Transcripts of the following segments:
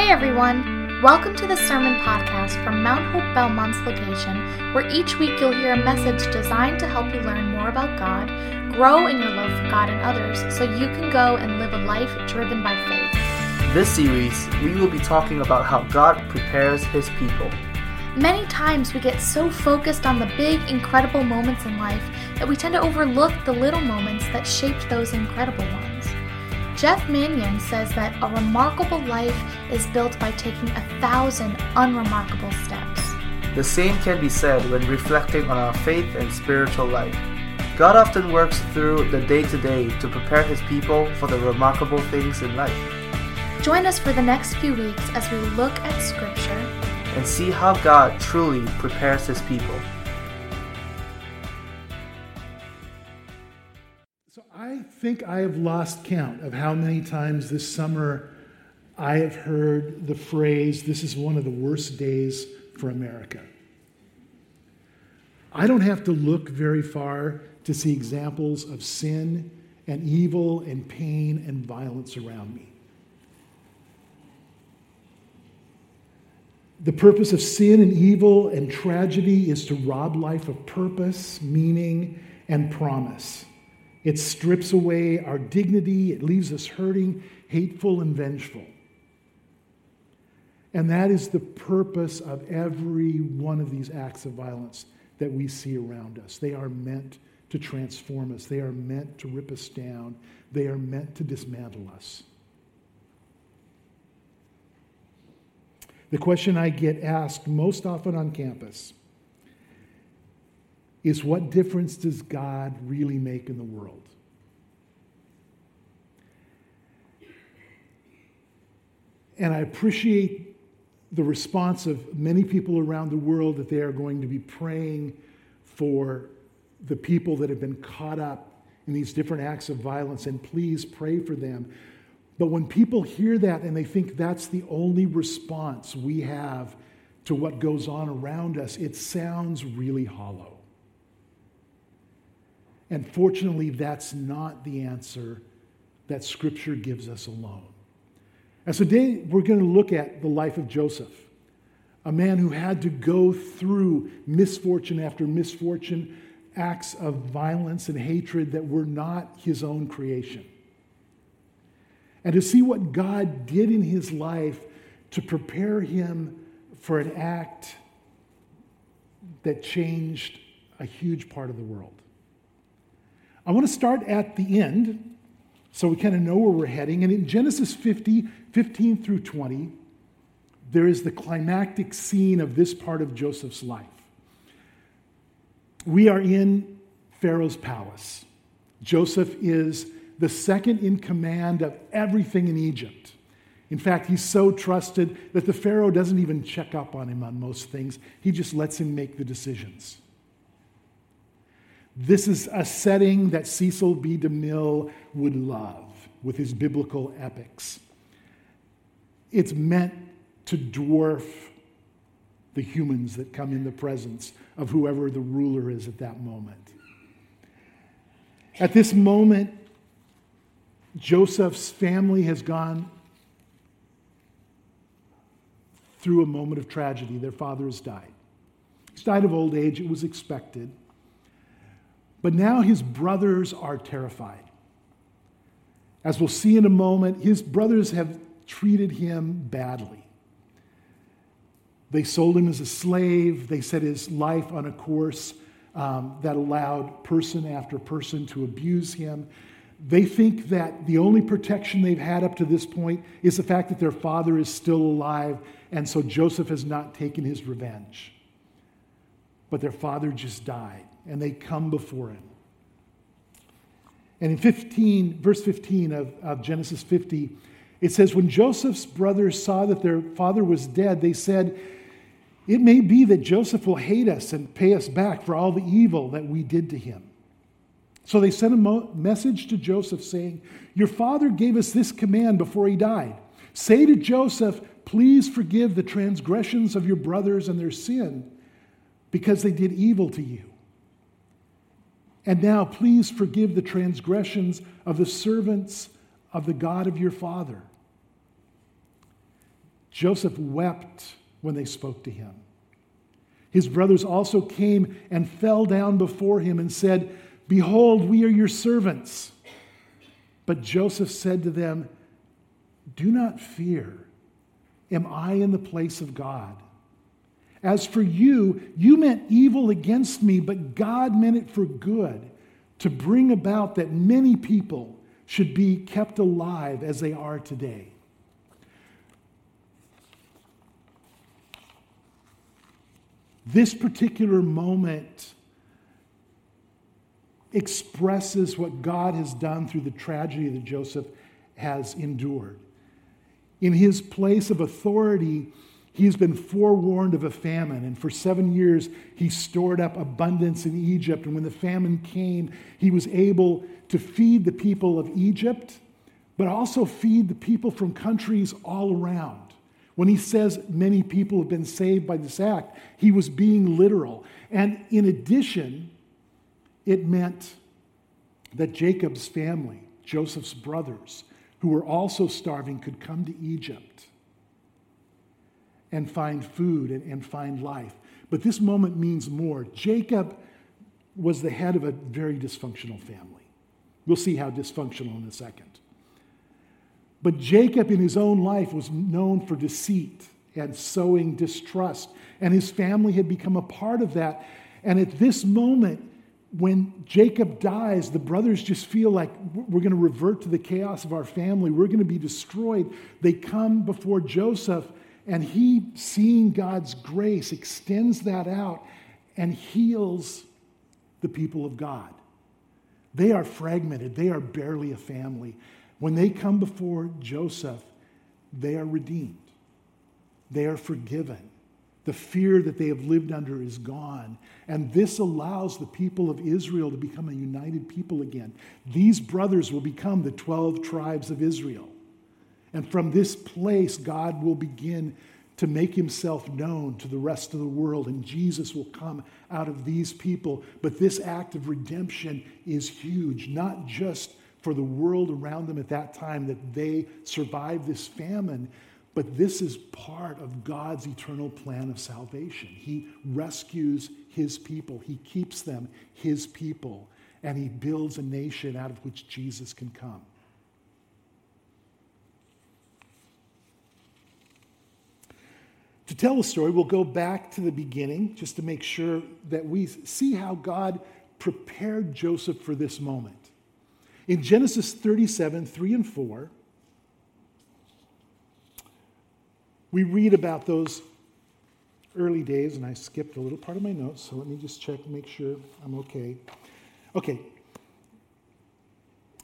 Hey everyone! Welcome to the Sermon Podcast from Mount Hope Belmont's location, where each week you'll hear a message designed to help you learn more about God, grow in your love for God and others, so you can go and live a life driven by faith. This series, we will be talking about how God prepares His people. Many times we get so focused on the big, incredible moments in life that we tend to overlook the little moments that shaped those incredible ones. Jeff Manion says that a remarkable life is built by taking 1,000 unremarkable steps. The same can be said when reflecting on our faith and spiritual life. God often works through the day-to-day to prepare His people for the remarkable things in life. Join us for the next few weeks as we look at Scripture and see how God truly prepares His people. I think I have lost count of how many times this summer I have heard the phrase, "This is one of the worst days for America." I don't have to look very far to see examples of sin and evil and pain and violence around me. The purpose of sin and evil and tragedy is to rob life of purpose, meaning, and promise. It strips away our dignity. It leaves us hurting, hateful, and vengeful. And that is the purpose of every one of these acts of violence that we see around us. They are meant to transform us. They are meant to rip us down. They are meant to dismantle us. The question I get asked most often on campus is, what difference does God really make in the world? And I appreciate the response of many people around the world that they are going to be praying for the people that have been caught up in these different acts of violence, and please pray for them. But when people hear that and they think that's the only response we have to what goes on around us, it sounds really hollow. And fortunately, that's not the answer that Scripture gives us alone. And so today, we're going to look at the life of Joseph, a man who had to go through misfortune after misfortune, acts of violence and hatred that were not his own creation. And to see what God did in his life to prepare him for an act that changed a huge part of the world. I want to start at the end, so we kind of know where we're heading. And in Genesis 15 through 20, there is the climactic scene of this part of Joseph's life. We are in Pharaoh's palace. Joseph is the second in command of everything in Egypt. In fact, he's so trusted that the Pharaoh doesn't even check up on him on most things. He just lets him make the decisions. This is a setting that Cecil B. DeMille would love with his biblical epics. It's meant to dwarf the humans that come in the presence of whoever the ruler is at that moment. At this moment, Joseph's family has gone through a moment of tragedy. Their father has died. He's died of old age. It was expected. But now his brothers are terrified. As we'll see in a moment, his brothers have treated him badly. They sold him as a slave. They set his life on a course that allowed person after person to abuse him. They think that the only protection they've had up to this point is the fact that their father is still alive, and so Joseph has not taken his revenge. But their father just died. And they come before him. And in verse 15 of Genesis 50, it says, "When Joseph's brothers saw that their father was dead, they said, 'It may be that Joseph will hate us and pay us back for all the evil that we did to him.' So they sent a message to Joseph saying, 'Your father gave us this command before he died. Say to Joseph, please forgive the transgressions of your brothers and their sin, because they did evil to you. And now, please forgive the transgressions of the servants of the God of your father.' Joseph wept when they spoke to him. His brothers also came and fell down before him and said, "Behold, we are your servants." But Joseph said to them, "Do not fear. Am I in the place of God? As for you, you meant evil against me, but God meant it for good, to bring about that many people should be kept alive as they are today." This particular moment expresses what God has done through the tragedy that Joseph has endured. In his place of authority, he's been forewarned of a famine, and for 7 years he stored up abundance in Egypt. And when the famine came, he was able to feed the people of Egypt, but also feed the people from countries all around. When he says many people have been saved by this act, he was being literal. And in addition, it meant that Jacob's family, Joseph's brothers, who were also starving, could come to Egypt and find food and find life. But this moment means more. Jacob was the head of a very dysfunctional family. We'll see how dysfunctional in a second. But Jacob in his own life was known for deceit and sowing distrust, and his family had become a part of that. And at this moment, when Jacob dies, the brothers just feel like, we're going to revert to the chaos of our family. We're going to be destroyed. They come before Joseph, and he, seeing God's grace, extends that out and heals the people of God. They are fragmented. They are barely a family. When they come before Joseph, they are redeemed. They are forgiven. The fear that they have lived under is gone. And this allows the people of Israel to become a united people again. These brothers will become the 12 tribes of Israel. And from this place, God will begin to make himself known to the rest of the world. And Jesus will come out of these people. But this act of redemption is huge, not just for the world around them at that time that they survived this famine, but this is part of God's eternal plan of salvation. He rescues his people. He keeps them his people, and he builds a nation out of which Jesus can come. To tell the story, we'll go back to the beginning just to make sure that we see how God prepared Joseph for this moment. In Genesis 37, 3 and 4, we read about those early days, and I skipped a little part of my notes, so let me just check and make sure I'm okay. Okay,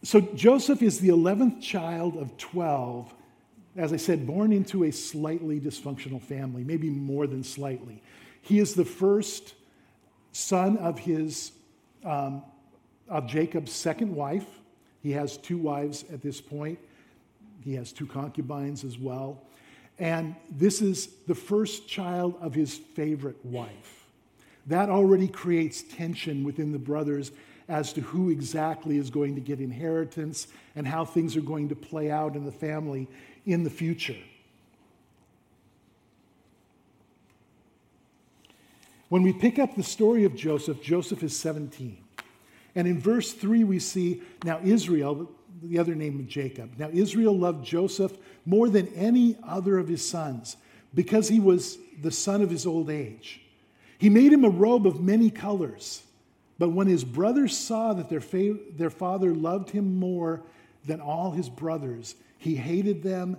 so Joseph is the 11th child of 12, as I said, born into a slightly dysfunctional family, maybe more than slightly. He is the first son of Jacob's second wife. He has 2 wives at this point. He has 2 concubines as well. And this is the first child of his favorite wife. That already creates tension within the brothers as to who exactly is going to get inheritance and how things are going to play out in the family in the future. When we pick up the story of Joseph, Joseph is 17. And in verse 3 we see, now Israel, the other name of Jacob, now Israel loved Joseph more than any other of his sons because he was the son of his old age. He made him a robe of many colors. But when his brothers saw that their father loved him more than all his brothers, he hated them,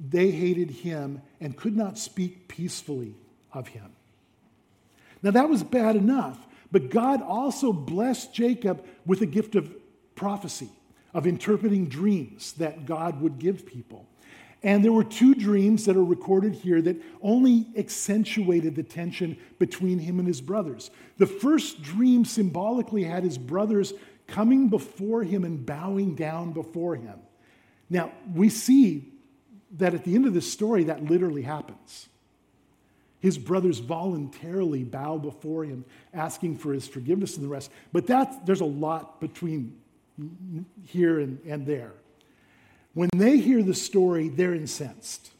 they hated him, and could not speak peacefully of him. Now that was bad enough. But God also blessed Jacob with a gift of prophecy, of interpreting dreams that God would give people. And there were 2 dreams that are recorded here that only accentuated the tension between him and his brothers. The first dream symbolically had his brothers coming before him and bowing down before him. Now, we see that at the end of this story, that literally happens. His brothers voluntarily bow before him, asking for his forgiveness and the rest. But there's a lot between here and there. When they hear the story, they're incensed.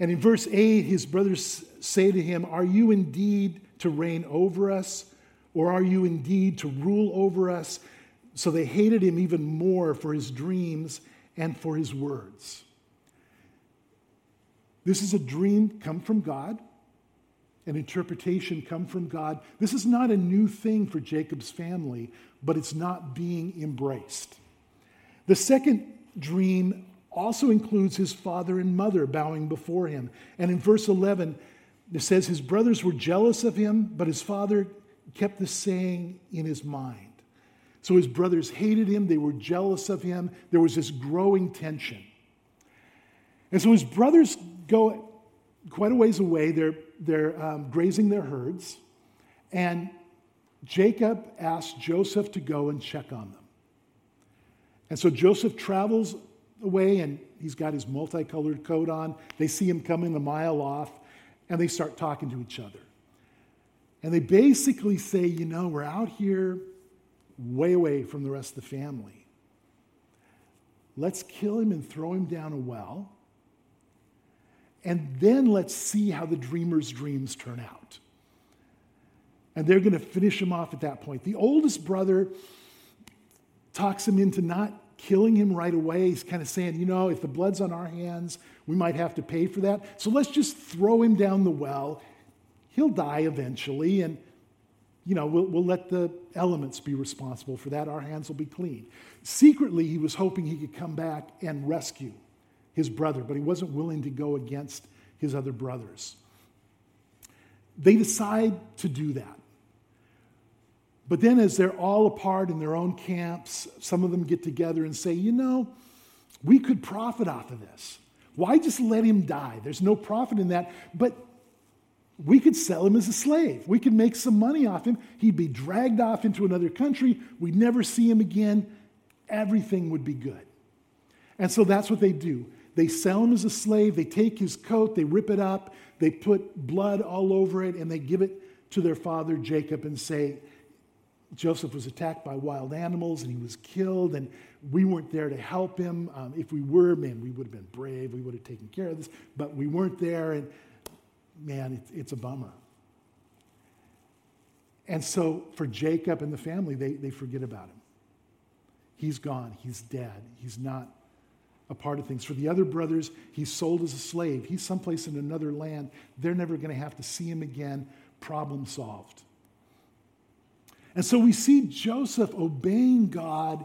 And in verse 8, his brothers say to him, "Are you indeed to reign over us? Or are you indeed to rule over us?" So they hated him even more for his dreams and for his words. This is a dream come from God, an interpretation come from God. This is not a new thing for Jacob's family, but it's not being embraced. The second dream also includes his father and mother bowing before him. And in verse 11, it says his brothers were jealous of him, but his father kept the saying in his mind. So his brothers hated him. They were jealous of him. There was this growing tension. And so his brothers go quite a ways away. They're grazing their herds. And Jacob asked Joseph to go and check on them. And so Joseph travels away, and he's got his multicolored coat on. They see him coming a mile off, and they start talking to each other. And they basically say, you know, we're out here way away from the rest of the family. Let's kill him and throw him down a well. And then let's see how the dreamer's dreams turn out. And they're going to finish him off at that point. The oldest brother talks him into not killing him right away. He's kind of saying, you know, if the blood's on our hands, we might have to pay for that. So let's just throw him down the well. He'll die eventually, and, you know, we'll let the elements be responsible for that. Our hands will be clean. Secretly, he was hoping he could come back and rescue his brother, but he wasn't willing to go against his other brothers. They decide to do that. But then as they're all apart in their own camps, some of them get together and say, you know, we could profit off of this. Why just let him die? There's no profit in that. But we could sell him as a slave. We could make some money off him. He'd be dragged off into another country. We'd never see him again. Everything would be good. And so that's what they do. They sell him as a slave. They take his coat. They rip it up. They put blood all over it, and they give it to their father, Jacob, and say, Joseph was attacked by wild animals, and he was killed, and we weren't there to help him. If we were, man, we would have been brave. We would have taken care of this, but we weren't there, and man, it's a bummer. And so for Jacob and the family, they forget about him. He's gone. He's dead. He's not a part of things. For the other brothers, he's sold as a slave. He's someplace in another land. They're never going to have to see him again. Problem solved. And so we see Joseph obeying God,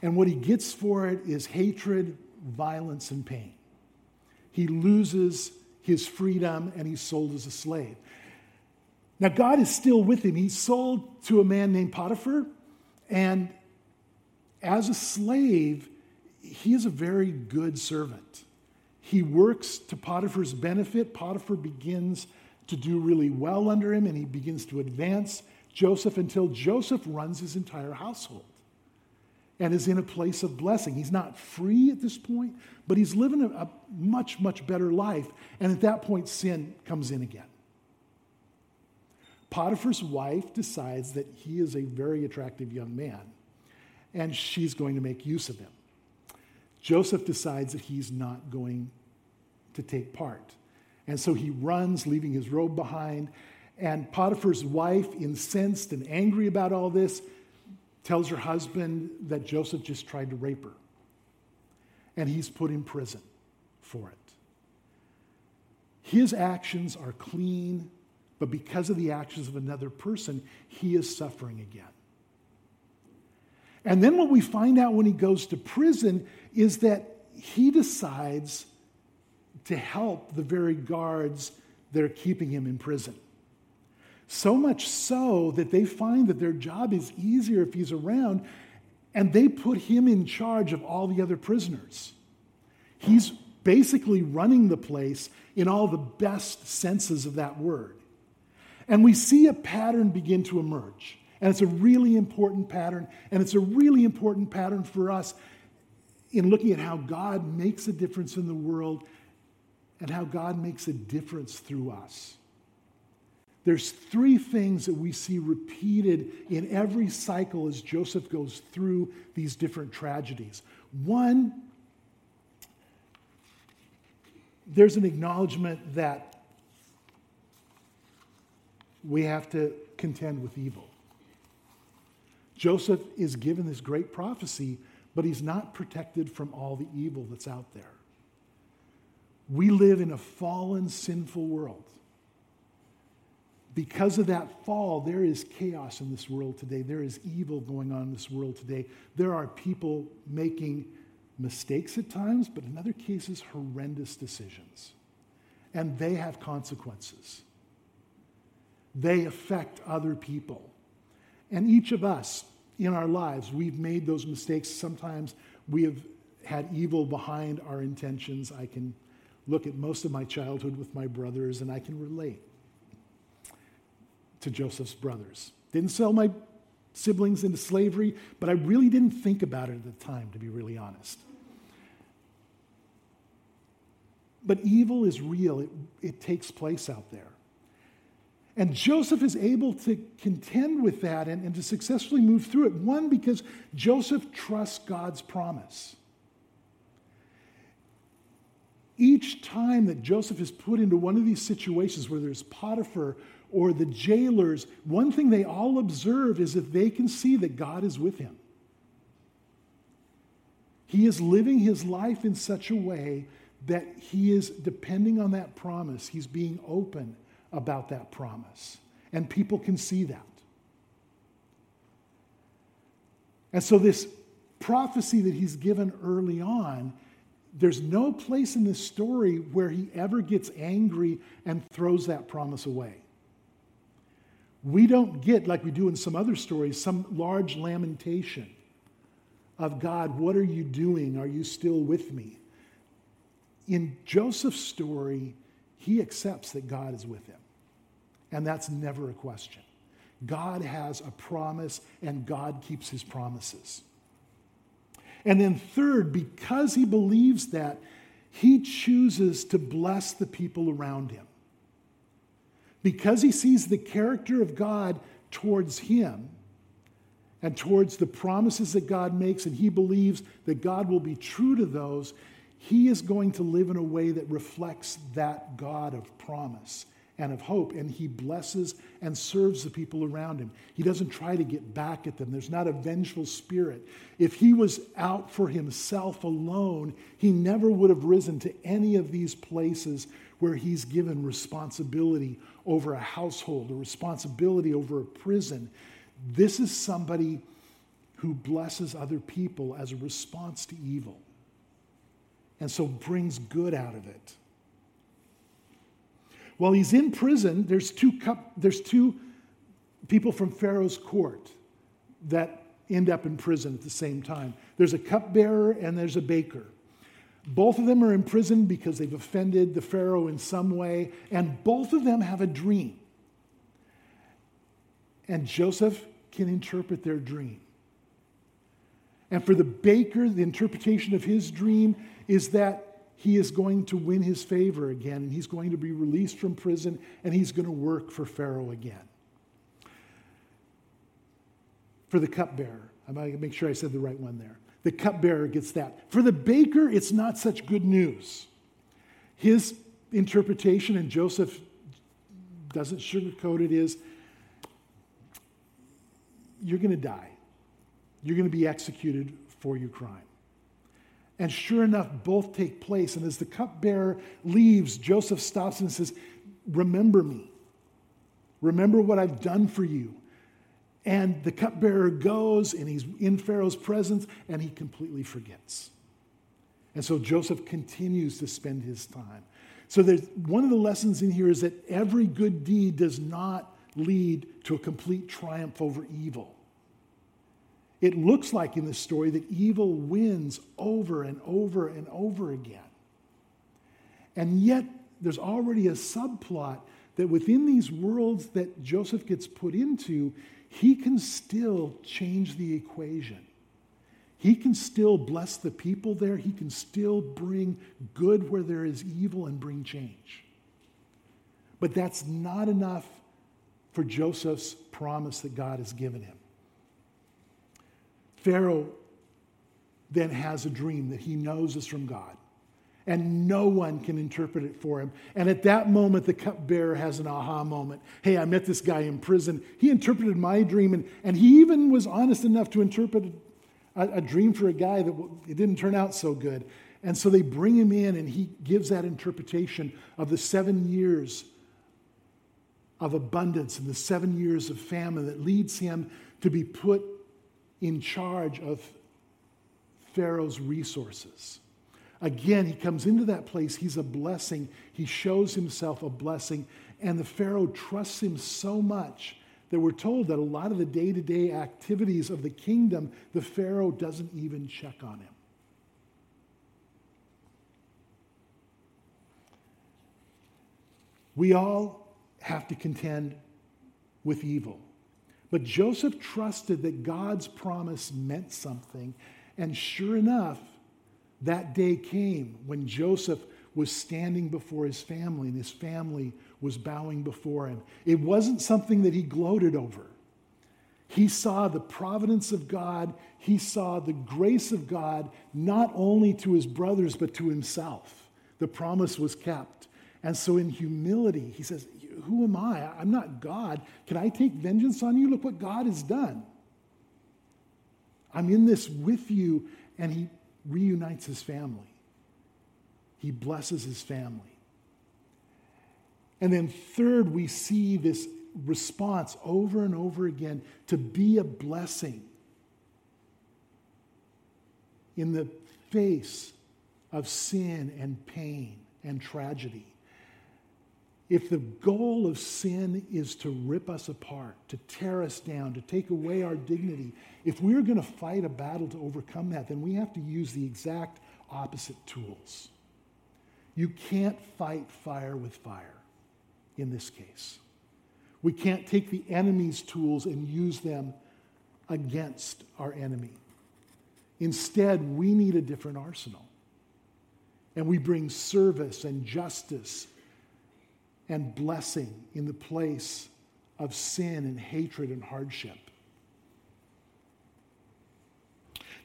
and what he gets for it is hatred, violence, and pain. He loses his freedom, and he's sold as a slave. Now, God is still with him. He's sold to a man named Potiphar, and as a slave, he is a very good servant. He works to Potiphar's benefit. Potiphar begins to do really well under him, and he begins to advance Joseph until Joseph runs his entire household and is in a place of blessing. He's not free at this point, but he's living a much, much better life. And at that point, sin comes in again. Potiphar's wife decides that he is a very attractive young man, and she's going to make use of him. Joseph decides that he's not going to take part. And so he runs, leaving his robe behind. And Potiphar's wife, incensed and angry about all this, tells her husband that Joseph just tried to rape her. And he's put in prison for it. His actions are clean, but because of the actions of another person, he is suffering again. And then what we find out when he goes to prison is that he decides to help the very guards that are keeping him in prison. So much so that they find that their job is easier if he's around, and they put him in charge of all the other prisoners. He's basically running the place in all the best senses of that word. And we see a pattern begin to emerge. And it's a really important pattern, and it's a really important pattern for us in looking at how God makes a difference in the world and how God makes a difference through us. There's three things that we see repeated in every cycle as Joseph goes through these different tragedies. One, there's an acknowledgement that we have to contend with evil. Joseph is given this great prophecy, but he's not protected from all the evil that's out there. We live in a fallen, sinful world. Because of that fall, there is chaos in this world today. There is evil going on in this world today. There are people making mistakes at times, but in other cases, horrendous decisions. And they have consequences. They affect other people. And each of us, in our lives, we've made those mistakes. Sometimes we have had evil behind our intentions. I can look at most of my childhood with my brothers, and I can relate to Joseph's brothers. Didn't sell my siblings into slavery, but I really didn't think about it at the time, to be really honest. But evil is real. It takes place out there. And Joseph is able to contend with that and to successfully move through it. One, because Joseph trusts God's promise. Each time that Joseph is put into one of these situations, whether it's Potiphar or the jailers, one thing they all observe is that they can see that God is with him. He is living his life in such a way that he is depending on that promise. He's being open about that promise. And people can see that. And so this prophecy that he's given early on, there's no place in this story where he ever gets angry and throws that promise away. We don't get, like we do in some other stories, some large lamentation of God, what are you doing? Are you still with me? In Joseph's story, he accepts that God is with him. And that's never a question. God has a promise, and God keeps his promises. And then third, because he believes that, he chooses to bless the people around him. Because he sees the character of God towards him and towards the promises that God makes, and he believes that God will be true to those, he is going to live in a way that reflects that God of promise and of hope, and he blesses and serves the people around him. He doesn't try to get back at them. There's not a vengeful spirit. If he was out for himself alone, he never would have risen to any of these places where he's given responsibility over a household, or responsibility over a prison. This is somebody who blesses other people as a response to evil, and so brings good out of it. While he's in prison, there's two people from Pharaoh's court that end up in prison at the same time. There's a cupbearer and there's a baker. Both of them are in prison because they've offended the Pharaoh in some way, and both of them have a dream. And Joseph can interpret their dream. And for the baker, the interpretation of his dream is that he is going to win his favor again, and he's going to be released from prison, and he's going to work for Pharaoh again. For the cupbearer, I'm going to make sure I said the right one there. The cupbearer gets that. For the baker, it's not such good news. His interpretation, and Joseph doesn't sugarcoat it, is you're going to die. You're going to be executed for your crime. And sure enough, both take place. And as the cupbearer leaves, Joseph stops and says, remember me. Remember what I've done for you. And the cupbearer goes, and he's in Pharaoh's presence, and he completely forgets. And so Joseph continues to spend his time. So there's one of the lessons in here is that every good deed does not lead to a complete triumph over evil. It looks like in this story that evil wins over and over and over again. And yet, there's already a subplot that within these worlds that Joseph gets put into, he can still change the equation. He can still bless the people there. He can still bring good where there is evil and bring change. But that's not enough for Joseph's promise that God has given him. Pharaoh then has a dream that he knows is from God. and no one can interpret it for him. And at that moment, the cupbearer has an aha moment. Hey, I met this guy in prison. He interpreted my dream, and he even was honest enough to interpret a dream for a guy that it didn't turn out so good. And so they bring him in, and he gives that interpretation of the 7 years of abundance and the 7 years of famine that leads him to be put in charge of Pharaoh's resources. Again, he comes into that place. He's a blessing. He shows himself a blessing. And the Pharaoh trusts him so much that we're told that a lot of the day-to-day activities of the kingdom, the Pharaoh doesn't even check on him. We all have to contend with evil. But Joseph trusted that God's promise meant something. And sure enough, that day came when Joseph was standing before his family, and his family was bowing before him. It wasn't something that he gloated over. He saw the providence of God. He saw the grace of God, not only to his brothers, but to himself. The promise was kept. And so in humility, he says, who am I? I'm not God. Can I take vengeance on you? Look what God has done. I'm in this with you. And he reunites his family. He blesses his family. And then third, we see this response over and over again to be a blessing in the face of sin and pain and tragedy. If the goal of sin is to rip us apart, to tear us down, to take away our dignity, if we're going to fight a battle to overcome that, then we have to use the exact opposite tools. You can't fight fire with fire in this case. We can't take the enemy's tools and use them against our enemy. Instead, we need a different arsenal. And we bring service and justice and blessing in the place of sin and hatred and hardship.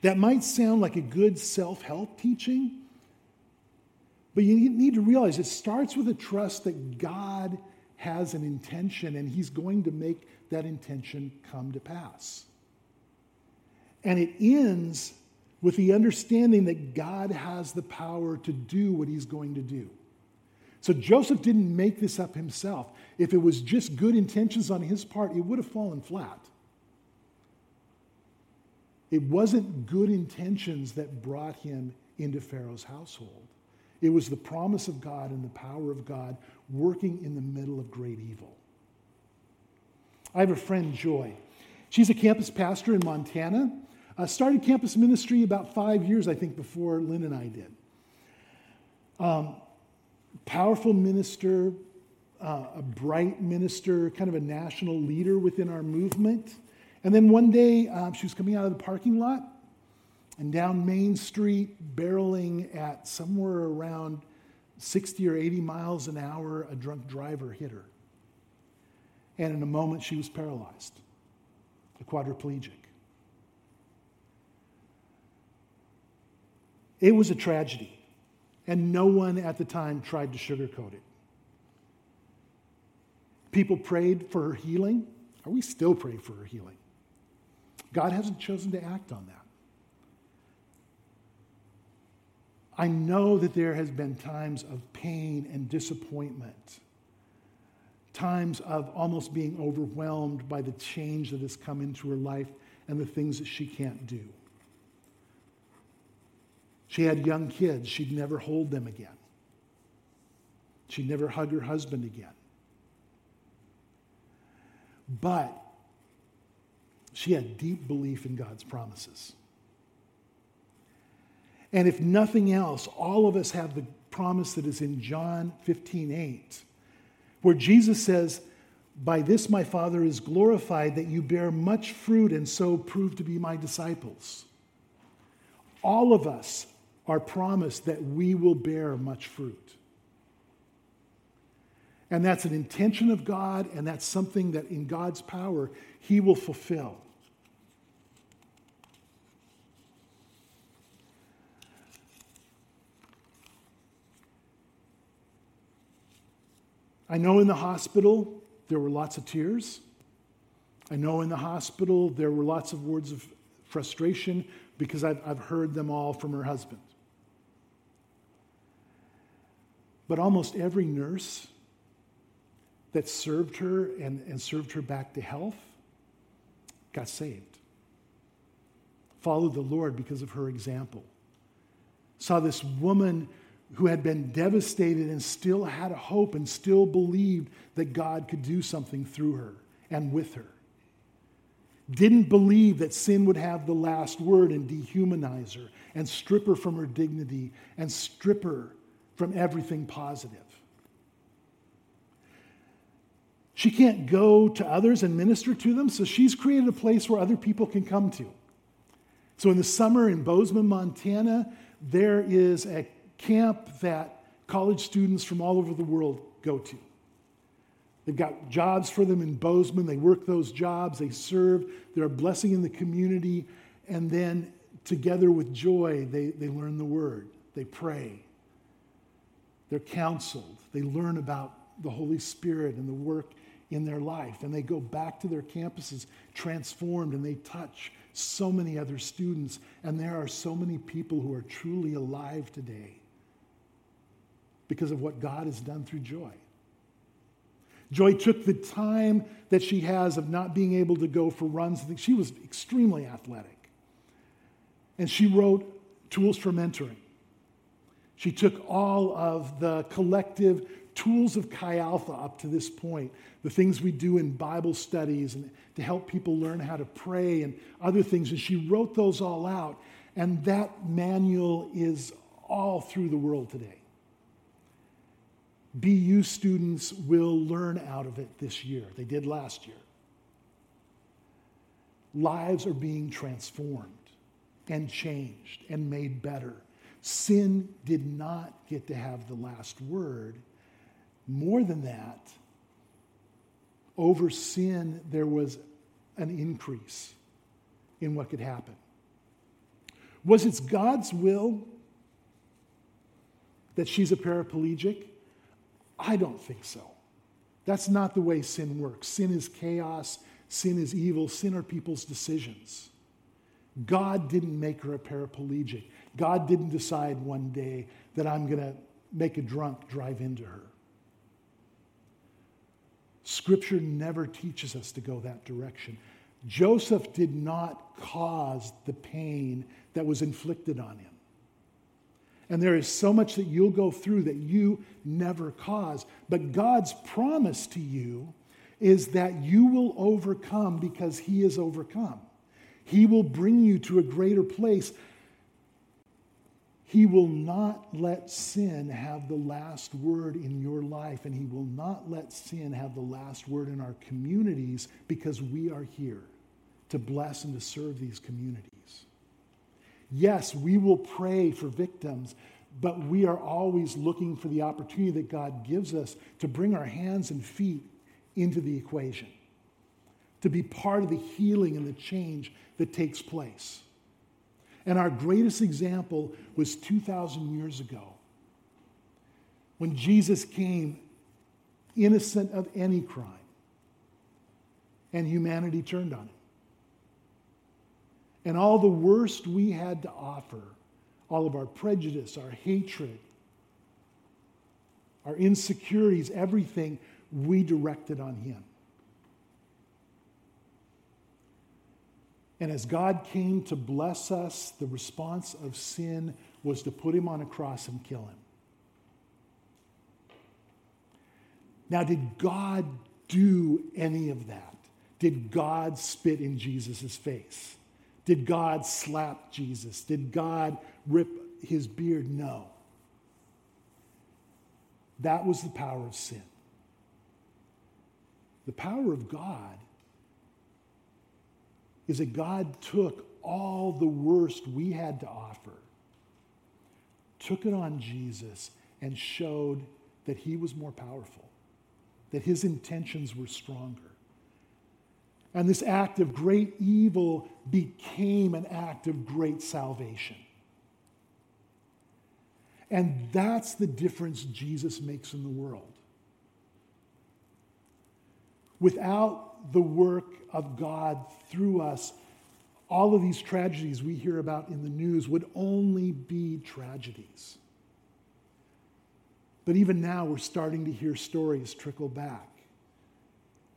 That might sound like a good self-help teaching, but you need to realize it starts with a trust that God has an intention, and he's going to make that intention come to pass. And it ends with the understanding that God has the power to do what he's going to do. So Joseph didn't make this up himself. If it was just good intentions on his part, it would have fallen flat. It wasn't good intentions that brought him into Pharaoh's household. It was the promise of God and the power of God working in the middle of great evil. I have a friend, Joy. She's a campus pastor in Montana. Started campus ministry about 5 years, I think, before Lynn and I did. Powerful minister, a bright minister, kind of a national leader within our movement. And then one day, she was coming out of the parking lot and down Main Street, barreling at somewhere around 60 or 80 miles an hour, a drunk driver hit her. And in a moment, she was paralyzed, a quadriplegic. It was a tragedy. And no one at the time tried to sugarcoat it. People prayed for her healing. Are we still praying for her healing? God hasn't chosen to act on that. I know that there has been times of pain and disappointment, times of almost being overwhelmed by the change that has come into her life and the things that she can't do. She had young kids. She'd never hold them again. She'd never hug her husband again. But she had deep belief in God's promises. And if nothing else, all of us have the promise that is in John 15:8, where Jesus says, "By this my Father is glorified, that you bear much fruit and so prove to be my disciples." All of us are promised that we will bear much fruit. And that's an intention of God, and that's something that in God's power, he will fulfill. I know in the hospital there were lots of tears. I know in the hospital there were lots of words of frustration because I've heard them all from her husband. But almost every nurse that served her and served her back to health got saved, followed the Lord because of her example, saw this woman who had been devastated and still had a hope and still believed that God could do something through her and with her. Didn't believe that sin would have the last word and dehumanize her and strip her from her dignity and strip her from everything positive. She can't go to others and minister to them, so she's created a place where other people can come to. So in the summer in Bozeman, Montana, there is a camp that college students from all over the world go to. They've got jobs for them in Bozeman. They work those jobs. They serve. They're a blessing in the community. And then together with Joy, they learn the word. They pray. They're counseled. They learn about the Holy Spirit and the work in their life. And they go back to their campuses transformed, and they touch so many other students. And there are so many people who are truly alive today because of what God has done through Joy. Joy took the time that she has of not being able to go for runs. She was extremely athletic. And she wrote Tools for Mentoring. She took all of the collective tools of Chi Alpha up to this point, the things we do in Bible studies and to help people learn how to pray and other things, and she wrote those all out. And that manual is all through the world today. BU students will learn out of it this year. They did last year. Lives are being transformed and changed and made better. Sin did not get to have the last word. More than that, over sin, there was an increase in what could happen. Was it God's will that she's a paraplegic? I don't think so. That's not the way sin works. Sin is chaos. Sin is evil. Sin are people's decisions. God didn't make her a paraplegic. God didn't decide one day that I'm going to make a drunk drive into her. Scripture never teaches us to go that direction. Joseph did not cause the pain that was inflicted on him. And there is so much that you'll go through that you never cause. But God's promise to you is that you will overcome because he is overcome. He will bring you to a greater place. He will not let sin have the last word in your life, and he will not let sin have the last word in our communities because we are here to bless and to serve these communities. Yes, we will pray for victims, but we are always looking for the opportunity that God gives us to bring our hands and feet into the equation, to be part of the healing and the change that takes place. And our greatest example was 2,000 years ago when Jesus came innocent of any crime and humanity turned on him. And all the worst we had to offer, all of our prejudice, our hatred, our insecurities, everything, we directed on him. And as God came to bless us, the response of sin was to put him on a cross and kill him. Now, did God do any of that? Did God spit in Jesus' face? Did God slap Jesus? Did God rip his beard? No. That was the power of sin. The power of God is that God took all the worst we had to offer, took it on Jesus, and showed that he was more powerful, that his intentions were stronger. And this act of great evil became an act of great salvation. And that's the difference Jesus makes in the world. Without the work of God through us, all of these tragedies we hear about in the news would only be tragedies. But even now, we're starting to hear stories trickle back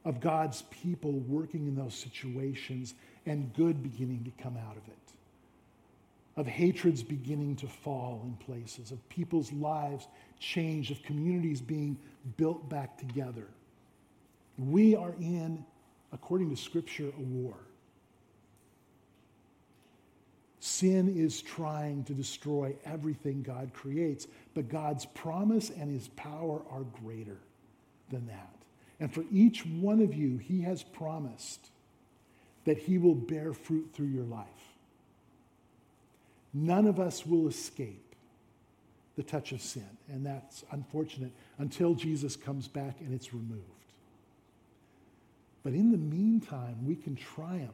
of God's people working in those situations and good beginning to come out of it, of hatreds beginning to fall in places, of people's lives changed, of communities being built back together. We are in, according to Scripture, a war. Sin is trying to destroy everything God creates, but God's promise and his power are greater than that. And for each one of you, he has promised that he will bear fruit through your life. None of us will escape the touch of sin, and that's unfortunate, until Jesus comes back and it's removed. But in the meantime, we can triumph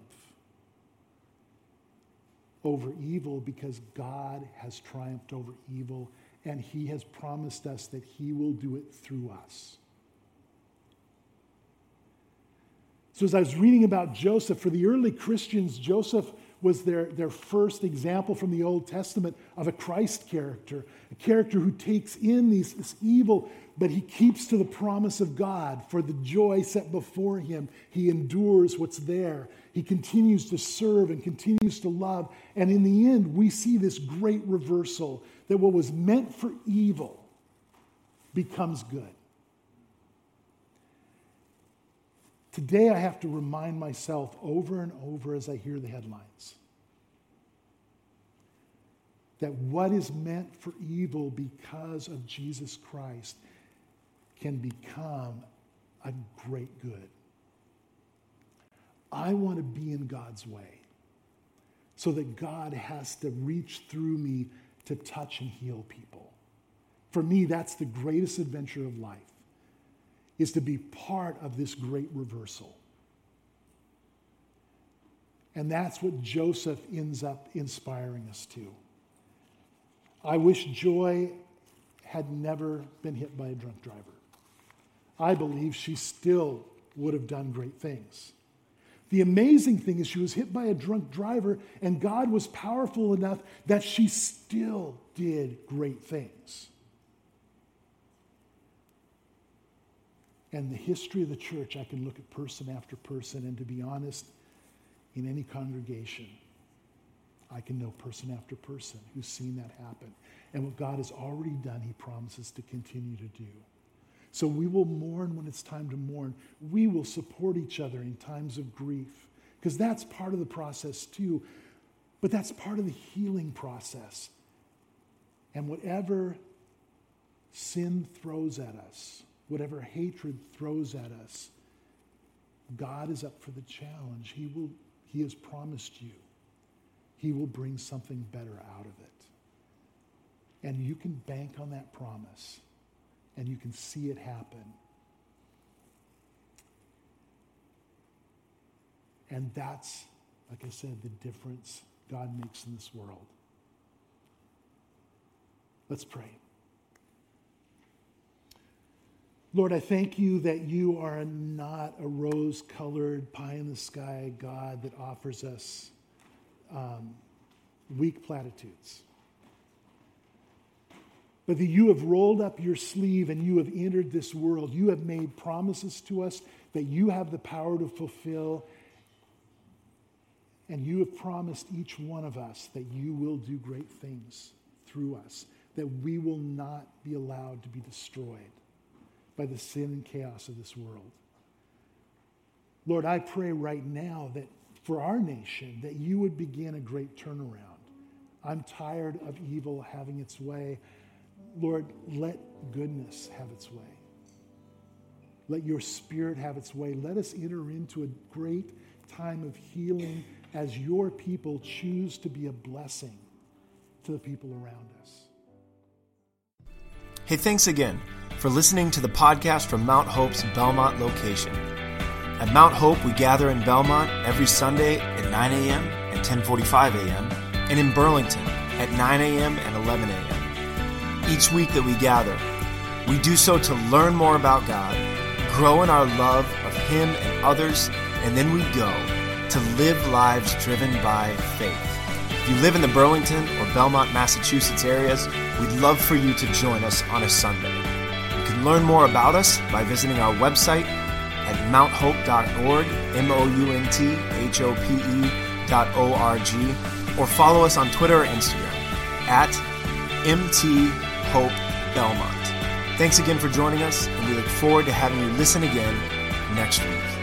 over evil because God has triumphed over evil, and he has promised us that he will do it through us. So as I was reading about Joseph, for the early Christians, Joseph was their first example from the Old Testament of a Christ character, a character who takes in this evil, but he keeps to the promise of God. For the joy set before him, he endures what's there. He continues to serve and continues to love. And in the end, we see this great reversal that what was meant for evil becomes good. Today, I have to remind myself over and over as I hear the headlines that what is meant for evil because of Jesus Christ can become a great good. I want to be in God's way so that God has to reach through me to touch and heal people. For me, that's the greatest adventure of life, is to be part of this great reversal. And that's what Joseph ends up inspiring us to. I wish Joy had never been hit by a drunk driver. I believe she still would have done great things. The amazing thing is she was hit by a drunk driver, and God was powerful enough that she still did great things. And the history of the church, I can look at person after person, and to be honest, in any congregation, I can know person after person who's seen that happen. And what God has already done, he promises to continue to do. So we will mourn when it's time to mourn. We will support each other in times of grief, because that's part of the process too. But that's part of the healing process. And whatever sin throws at us, whatever hatred throws at us, God is up for the challenge. He has promised you he will bring something better out of it. And you can bank on that promise, and you can see it happen. And that's, like I said, the difference God makes in this world. Let's pray. Lord, I thank you that you are not a rose-colored, pie-in-the-sky God that offers us weak platitudes, but that you have rolled up your sleeve and you have entered this world. You have made promises to us that you have the power to fulfill, and you have promised each one of us that you will do great things through us, that we will not be allowed to be destroyed by the sin and chaos of this world. Lord, I pray right now that for our nation, that you would begin a great turnaround. I'm tired of evil having its way. Lord, let goodness have its way. Let your Spirit have its way. Let us enter into a great time of healing as your people choose to be a blessing to the people around us. Hey, thanks again for listening to the podcast from Mount Hope's Belmont location. At Mount Hope, we gather in Belmont every Sunday at 9 a.m. and 10:45 a.m. and in Burlington at 9 a.m. and 11 a.m. Each week that we gather, we do so to learn more about God, grow in our love of Him and others, and then we go to live lives driven by faith. If you live in the Burlington or Belmont, Massachusetts areas, we'd love for you to join us on a Sunday. You can learn more about us by visiting our website at MountHope.org, MountHope.org, or follow us on Twitter or Instagram at MTHopeBelmont. Thanks again for joining us, and we look forward to having you listen again next week.